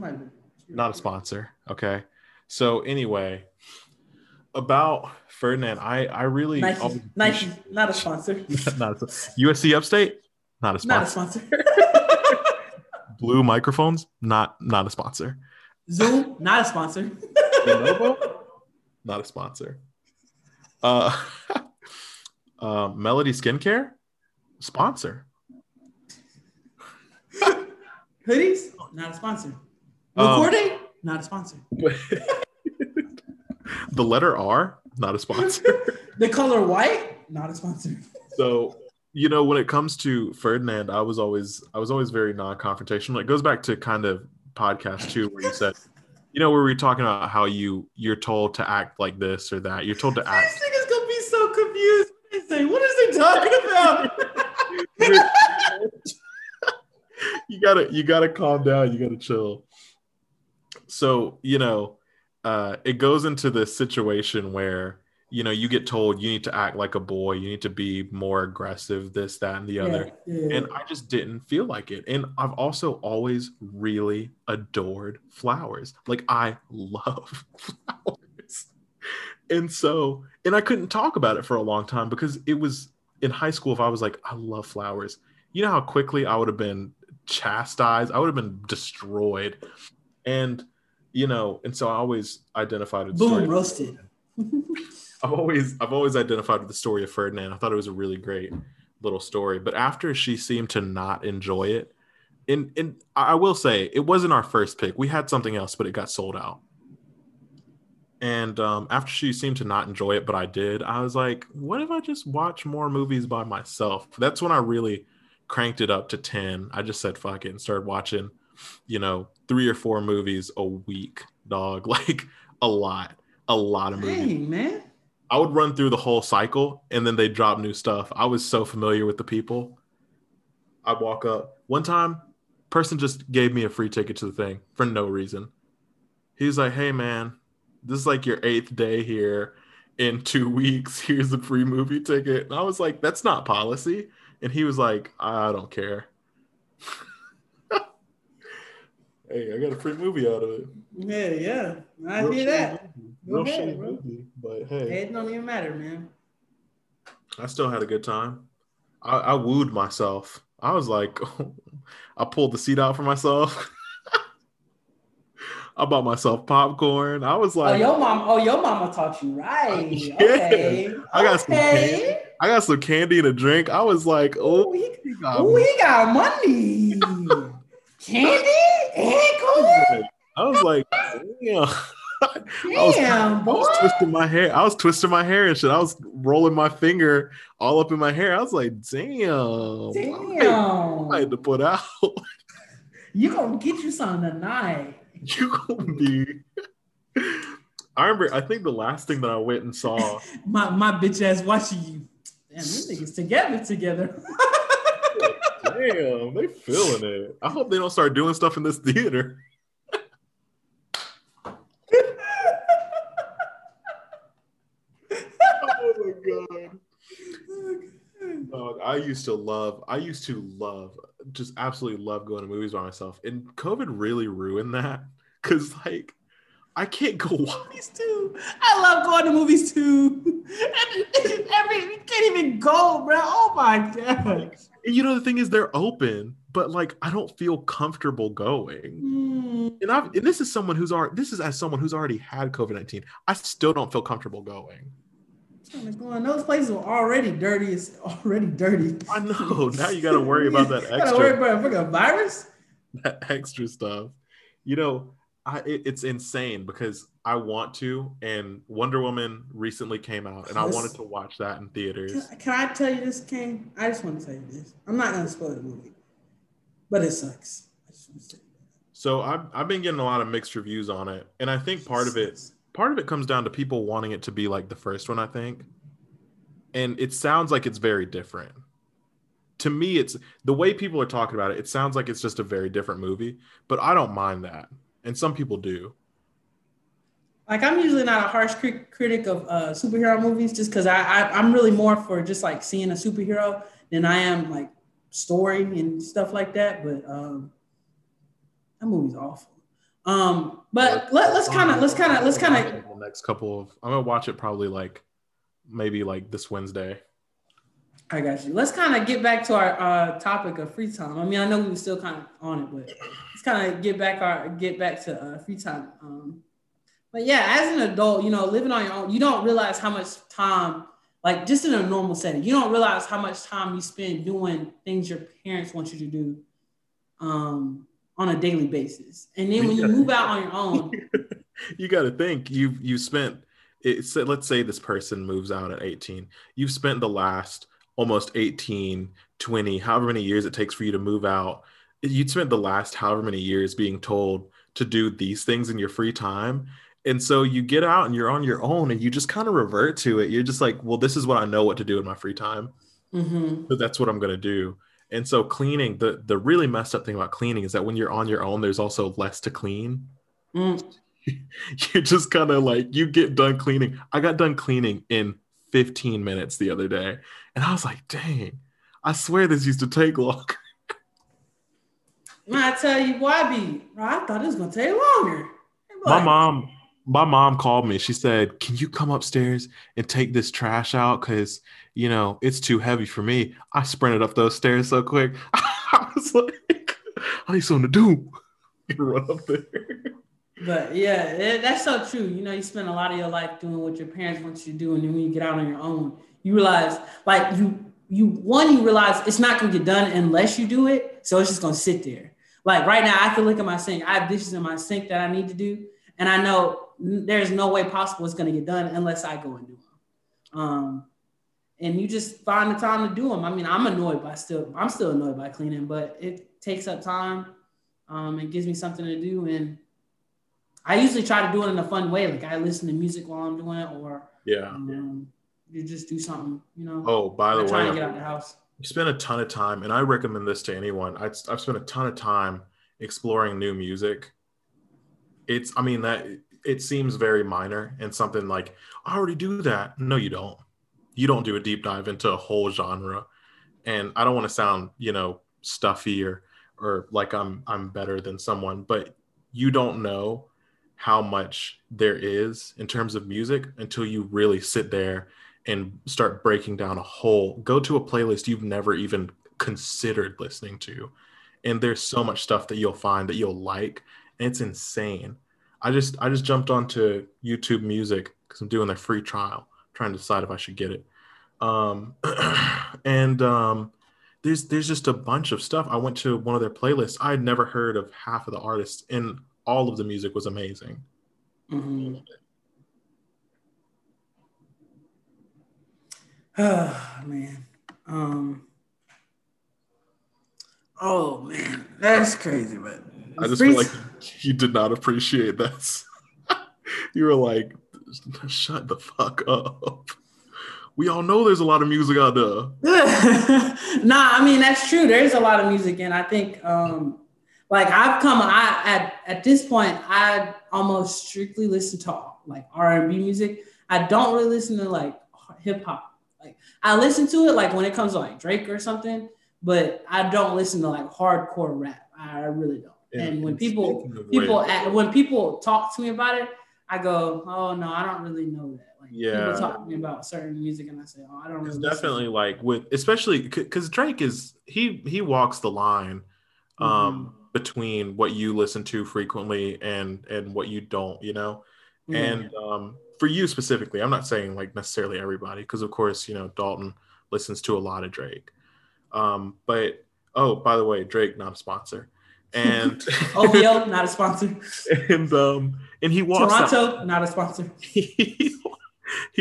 Not a sponsor. Okay. So anyway, about Ferdinand, I really... Nike, not a sponsor. USC Upstate, not a sponsor. Not a sponsor. Blue Microphones, not a sponsor. Zoom, not a sponsor. Lenovo, not a sponsor. Melody Skincare, sponsor. Hoodies, not a sponsor. Recording, not a sponsor. The letter R, not a sponsor. The color white, not a sponsor. So, you know, when it comes to Ferdinand, I was always very non-confrontational. It goes back to kind of podcast 2, where you said, you know, where we were talking about how you're told to act like this or that. You're told to act. This nigga's gonna be so confused. What is he talking about? You gotta calm down. You gotta chill. So, you know, it goes into this situation where, you know, you get told you need to act like a boy. You need to be more aggressive, this, that, and the other. Yeah. And I just didn't feel like it. And I've also always really adored flowers. Like, I love flowers. And I couldn't talk about it for a long time, because it was in high school, if I was like, I love flowers, you know how quickly I would have been chastised. I would have been destroyed. And, you know, and so I always identified with the story. Boom, roasted. I've always identified with the story of Ferdinand. I thought it was a really great little story. But after she seemed to not enjoy it, and I will say, it wasn't our first pick. We had something else, but it got sold out. And after she seemed to not enjoy it, but I did, I was like, what if I just watch more movies by myself? That's when I really cranked it up to 10. I just said, fuck it, and started watching, you know, 3 or 4 movies a week, dog. Like, a lot of movies. Hey, man. I would run through the whole cycle, and then they drop new stuff. I was so familiar with the people. I'd walk up. One time, person just gave me a free ticket to the thing for no reason. He's like, hey, man, this is like your 8th day here in 2 weeks. Here's a free movie ticket. And I was like, that's not policy. And he was like, I don't care. Hey, I got a free movie out of it. Yeah. I real hear that. Real shitty movie, but hey. It don't even matter, man. I still had a good time. I wooed myself. I was like, I pulled the seat out for myself. I bought myself popcorn. I was like, your mama taught you right. Yeah. Okay. I got some candy and a drink. I was like, he got money. Candy? I was like, damn. I was twisting my hair. I was twisting my hair and shit. I was rolling my finger all up in my hair. I was like, damn. I had to put out. You gonna get you something tonight. You gonna be. I remember, I think the last thing that I went and saw. my bitch ass watching you. Damn, these niggas together. Damn, they feeling it. I hope they don't start doing stuff in this theater. Oh my god! Dog, I used to love, just absolutely love going to movies by myself. And COVID really ruined that, because like, I can't go watch movies too. I love going to movies too. You can't even go, bro. Oh my god. You know, the thing is, they're open, but like, I don't feel comfortable going. And this is someone who's already had COVID-19. I still don't feel comfortable going. Those places were already dirty. It's already dirty. I know. Now you got to worry about that extra. Got to worry about a virus. That extra stuff. You know, it's insane because I want to. And Wonder Woman recently came out, and I wanted to watch that in theaters. Can I tell you this, King? I just want to tell you this. I'm not going to spoil the movie, but it sucks. I just want to tell you that. So I've been getting a lot of mixed reviews on it, and I think part of it comes down to people wanting it to be like the first one, I think. And it sounds like it's very different. To me, it's the way people are talking about it. It sounds like it's just a very different movie, but I don't mind that. And some people do. Like, I'm usually not a harsh critic of superhero movies just because I'm really more for just like seeing a superhero than I am like story and stuff like that. But that movie's awful. But let's kind of the next couple of, I'm gonna watch it probably like maybe like this Wednesday. I got you. Let's kind of get back to our topic of free time. I mean, I know we were still kind of on it, but let's kind of get back to free time. But yeah, as an adult, you know, living on your own, you don't realize how much time, like just in a normal setting, you don't realize how much time you spend doing things your parents want you to do. On a daily basis. And then when you move out on your own, you got to think you spent it. So let's say this person moves out at 18. You've spent the last almost 18, 20, however many years it takes for you to move out. You'd spent the last however many years being told to do these things in your free time. And so you get out and you're on your own and you just kind of revert to it. You're just like, well, this is what I know what to do in my free time. Mm-hmm. So that's what I'm going to do. And so cleaning, the really messed up thing about cleaning is that when you're on your own, there's also less to clean. Mm. You just kind of like, you get done cleaning. I got done cleaning in 15 minutes the other day. And I was like, dang, I swear this used to take longer. When I tell you, YB, I thought it was going to take longer. My mom called me. She said, can you come upstairs and take this trash out? Because, you know, it's too heavy for me. I sprinted up those stairs so quick. I was like, I need something to do. Run up there. But yeah, that's so true. You know, you spend a lot of your life doing what your parents want you to do. And then when you get out on your own, you realize, like, you realize it's not going to get done unless you do it. So it's just going to sit there. Like right now, I can look at my sink. I have dishes in my sink that I need to do. And I know there's no way possible it's going to get done unless I go and do them. And you just find the time to do them. I mean, I'm still annoyed by cleaning, but it takes up time. It gives me something to do. And I usually try to do it in a fun way. Like I listen to music while I'm doing it or you just do something, you know. Oh, by the way, trying to get out of the house. You spend a ton of time, and I recommend this to anyone. I've spent a ton of time exploring new music. It seems very minor and something like, I already do that. No, you don't. You don't do a deep dive into a whole genre. And I don't want to sound, you know, stuffy or like I'm better than someone, but you don't know how much there is in terms of music until you really sit there and start breaking down go to a playlist you've never even considered listening to. And there's so much stuff that you'll find that you'll like. And it's insane. I just jumped onto YouTube Music because I'm doing their free trial, trying to decide if I should get it. There's just a bunch of stuff. I went to one of their playlists. I had never heard of half of the artists, and all of the music was amazing. Mm-hmm. Oh man. Oh man, that's crazy, but I just feel like you did not appreciate that. You were like, shut the fuck up. We all know there's a lot of music out there. Nah, I mean, that's true. There's a lot of music. And I think at this point, I almost strictly listen to like R&B music. I don't really listen to like hip hop. Like I listen to it like when it comes to like Drake or something, but I don't listen to like hardcore rap. I really don't. And when people talk to me about it, I go, oh no, I don't really know that. Like people talk to me about certain music, and I say, oh, I don't really. It's definitely like especially because Drake is he walks the line between what you listen to frequently and what you don't, you know, and for you specifically, I'm not saying like necessarily everybody, because of course, you know, Dalton listens to a lot of Drake. But oh, by the way, Drake, not a sponsor. And OVO, not a sponsor. And he walks Toronto, not a sponsor. He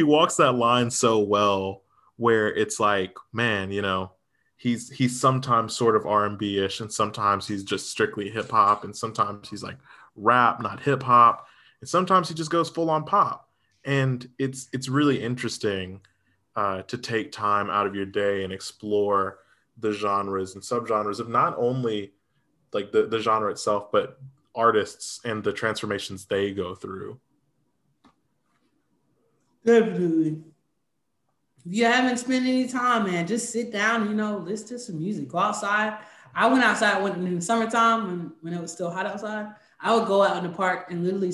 walks that line so well, where it's like, man, you know, he's sometimes sort of R&B-ish, and sometimes he's just strictly hip hop, and sometimes he's like rap, not hip hop, and sometimes he just goes full on pop. And it's really interesting to take time out of your day and explore the genres and subgenres of not only like the genre itself, but artists and the transformations they go through. Definitely. If you haven't spent any time, man, just sit down, you know, listen to some music. Go outside. I went outside in the summertime when it was still hot outside. I would go out in the park and literally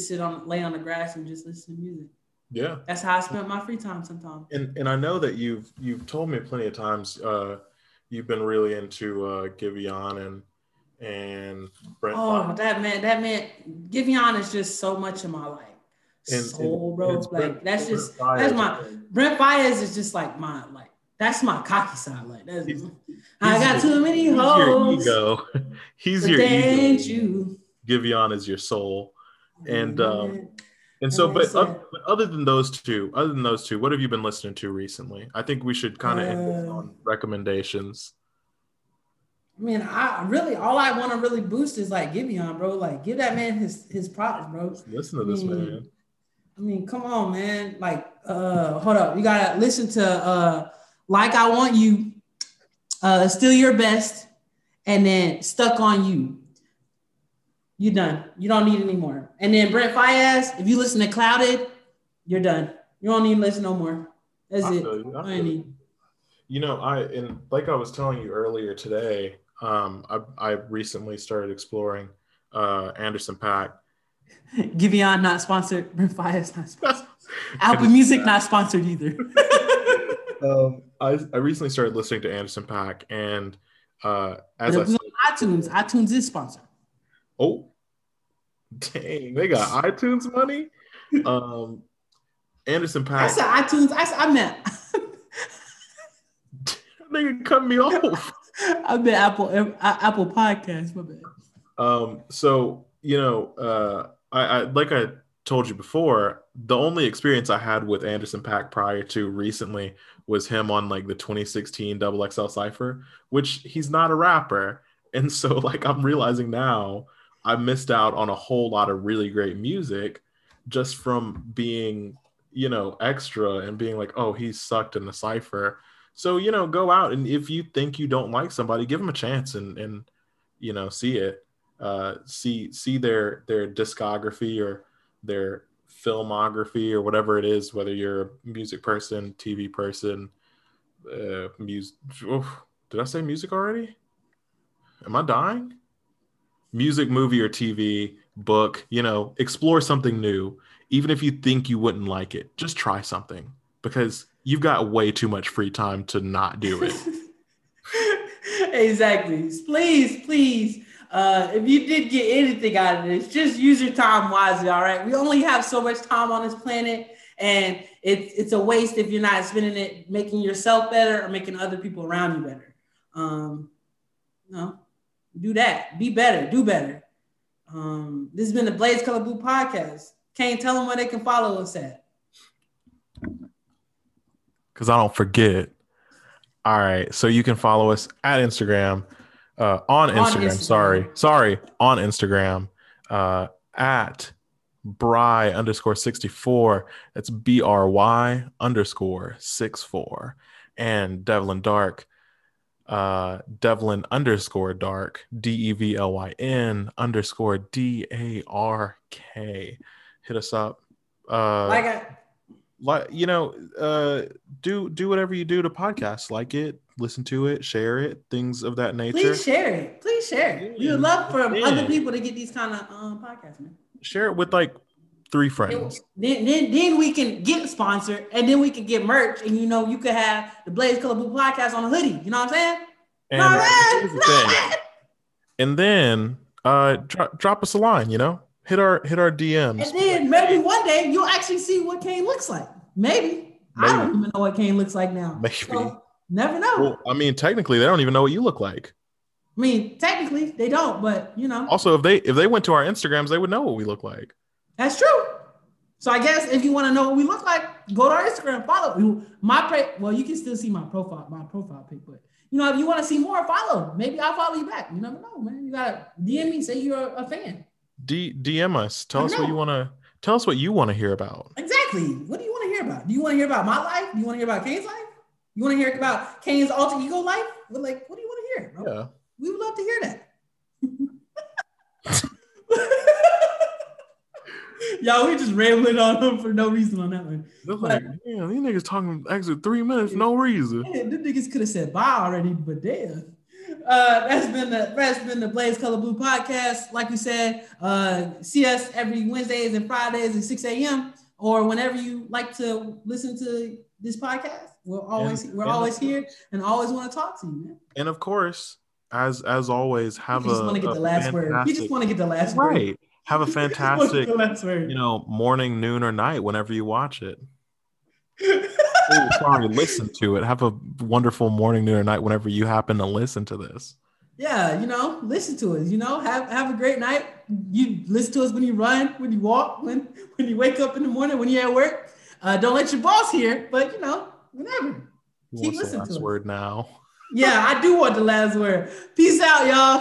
lay on the grass and just listen to music. Yeah. That's how I spent my free time sometimes. And I know that you've told me plenty of times you've been really into Giveon and Brent. Oh, Faiyaz. that man, Giveon is just so much of my life. Soul, bro. Like Brent, that's just Faiyaz. That's my Brent Faiyaz is just like my that's my cocky side. Like that's I got too many hoes. He's your ego. He's your ego. You. Giveon is your soul, and so. But other than those two, what have you been listening to recently? I think we should kind of end on recommendations. I mean, I really all I want to really boost is like Giveon, bro. Like give that man his props, bro. Listen to this man. I mean, come on, man. Like, hold up. You got to listen to, Like I Want You, Still Your Best, and then Stuck on You. You done. You don't need any more. And then Brent Faiyaz, if you listen to Clouded, you're done. You don't need to listen no more. That's it. You know, and like I was telling you earlier today, I recently started exploring Anderson Paak. Giveon not sponsored. Brent Faiyaz not sponsored. Apple Music not sponsored either. I recently started listening to Anderson Paak, and as I said, iTunes is sponsored. Oh, dang! They got iTunes money. Anderson Paak. I said iTunes. I meant. Nigga cut me off. I meant Apple Podcasts. My bad. So. You know, I like I told you before, the only experience I had with Anderson Paak prior to recently was him on like the 2016 XXL Cypher, which he's not a rapper. And so like I'm realizing now I missed out on a whole lot of really great music just from being, you know, extra and being like, oh, he sucked in the Cypher. So, you know, go out and if you think you don't like somebody, give him a chance and you know, see it. See their discography or their filmography or whatever it is, whether you're a music person, TV person, music. Oh, did I say music already? Am I dying? Music, movie, or TV, book, you know, explore something new. Even if you think you wouldn't like it, just try something because you've got way too much free time to not do it. Exactly. Please. If you did get anything out of this, just use your time wisely, all right? We only have so much time on this planet, and it's a waste if you're not spending it making yourself better or making other people around you better. No, do that. Be better. Do better. This has been the Blaze Color Blue podcast. Can't tell them where they can follow us at. Because I don't forget. All right, so you can follow us at Instagram. On Instagram, at Bry_64. That's BRY_64. And Devlin Dark, Devlin_Dark, DEVLYN_DARK. Hit us up. Do whatever you do to podcasts. Like it, listen to it, share it, things of that nature. Please share it. We would love for other people to get these kind of podcasts, man. Share it with like 3 friends. Then we can get sponsored, and then we can get merch, and you know you could have the Blaze Color Blue podcast on a hoodie. You know what I'm saying? And then drop us a line. You know, hit our DMs. And then maybe one day you'll actually see what Kane looks like. Maybe. I don't even know what Kane looks like now. Maybe. So, never know. Well, I mean, technically, they don't even know what you look like. I mean, technically, they don't, but you know. Also, if they went to our Instagrams, they would know what we look like. That's true. So I guess if you want to know what we look like, go to our Instagram, follow. Well, you can still see my profile pic, but you know, if you want to see more, follow. Maybe I'll follow you back. You never know, man. You gotta DM me, say you're a fan. DM us. Tell us what you want to hear about. Exactly. What do you want to hear about? Do you want to hear about my life? Do you want to hear about Kane's life? You want to hear about Kane's alter ego life? We're like, what do you want to hear, bro? Yeah. We would love to hear that. Y'all, we just rambling on them for no reason on that one. Like, damn, these niggas talking actually 3 minutes, no reason. Man, them niggas could have said bye already, but damn. That's been the Blaze Color Blue podcast. Like we said, see us every Wednesdays and Fridays at 6 a.m. or whenever you like to listen to this podcast. We're always here and always want to talk to you, man. And of course, as always, we just want to get the last word. Right. Have a fantastic, you know, morning, noon, or night whenever you watch it. Ooh, sorry, listen to it. Have a wonderful morning, noon, or night whenever you happen to listen to this. Yeah, you know, listen to it. You know, have a great night. You listen to us when you run, when you walk, when you wake up in the morning, when you're at work. Don't let your boss hear, but you know, whenever. Keep listening to us. Word now. Yeah, I do want the last word. Peace out, y'all.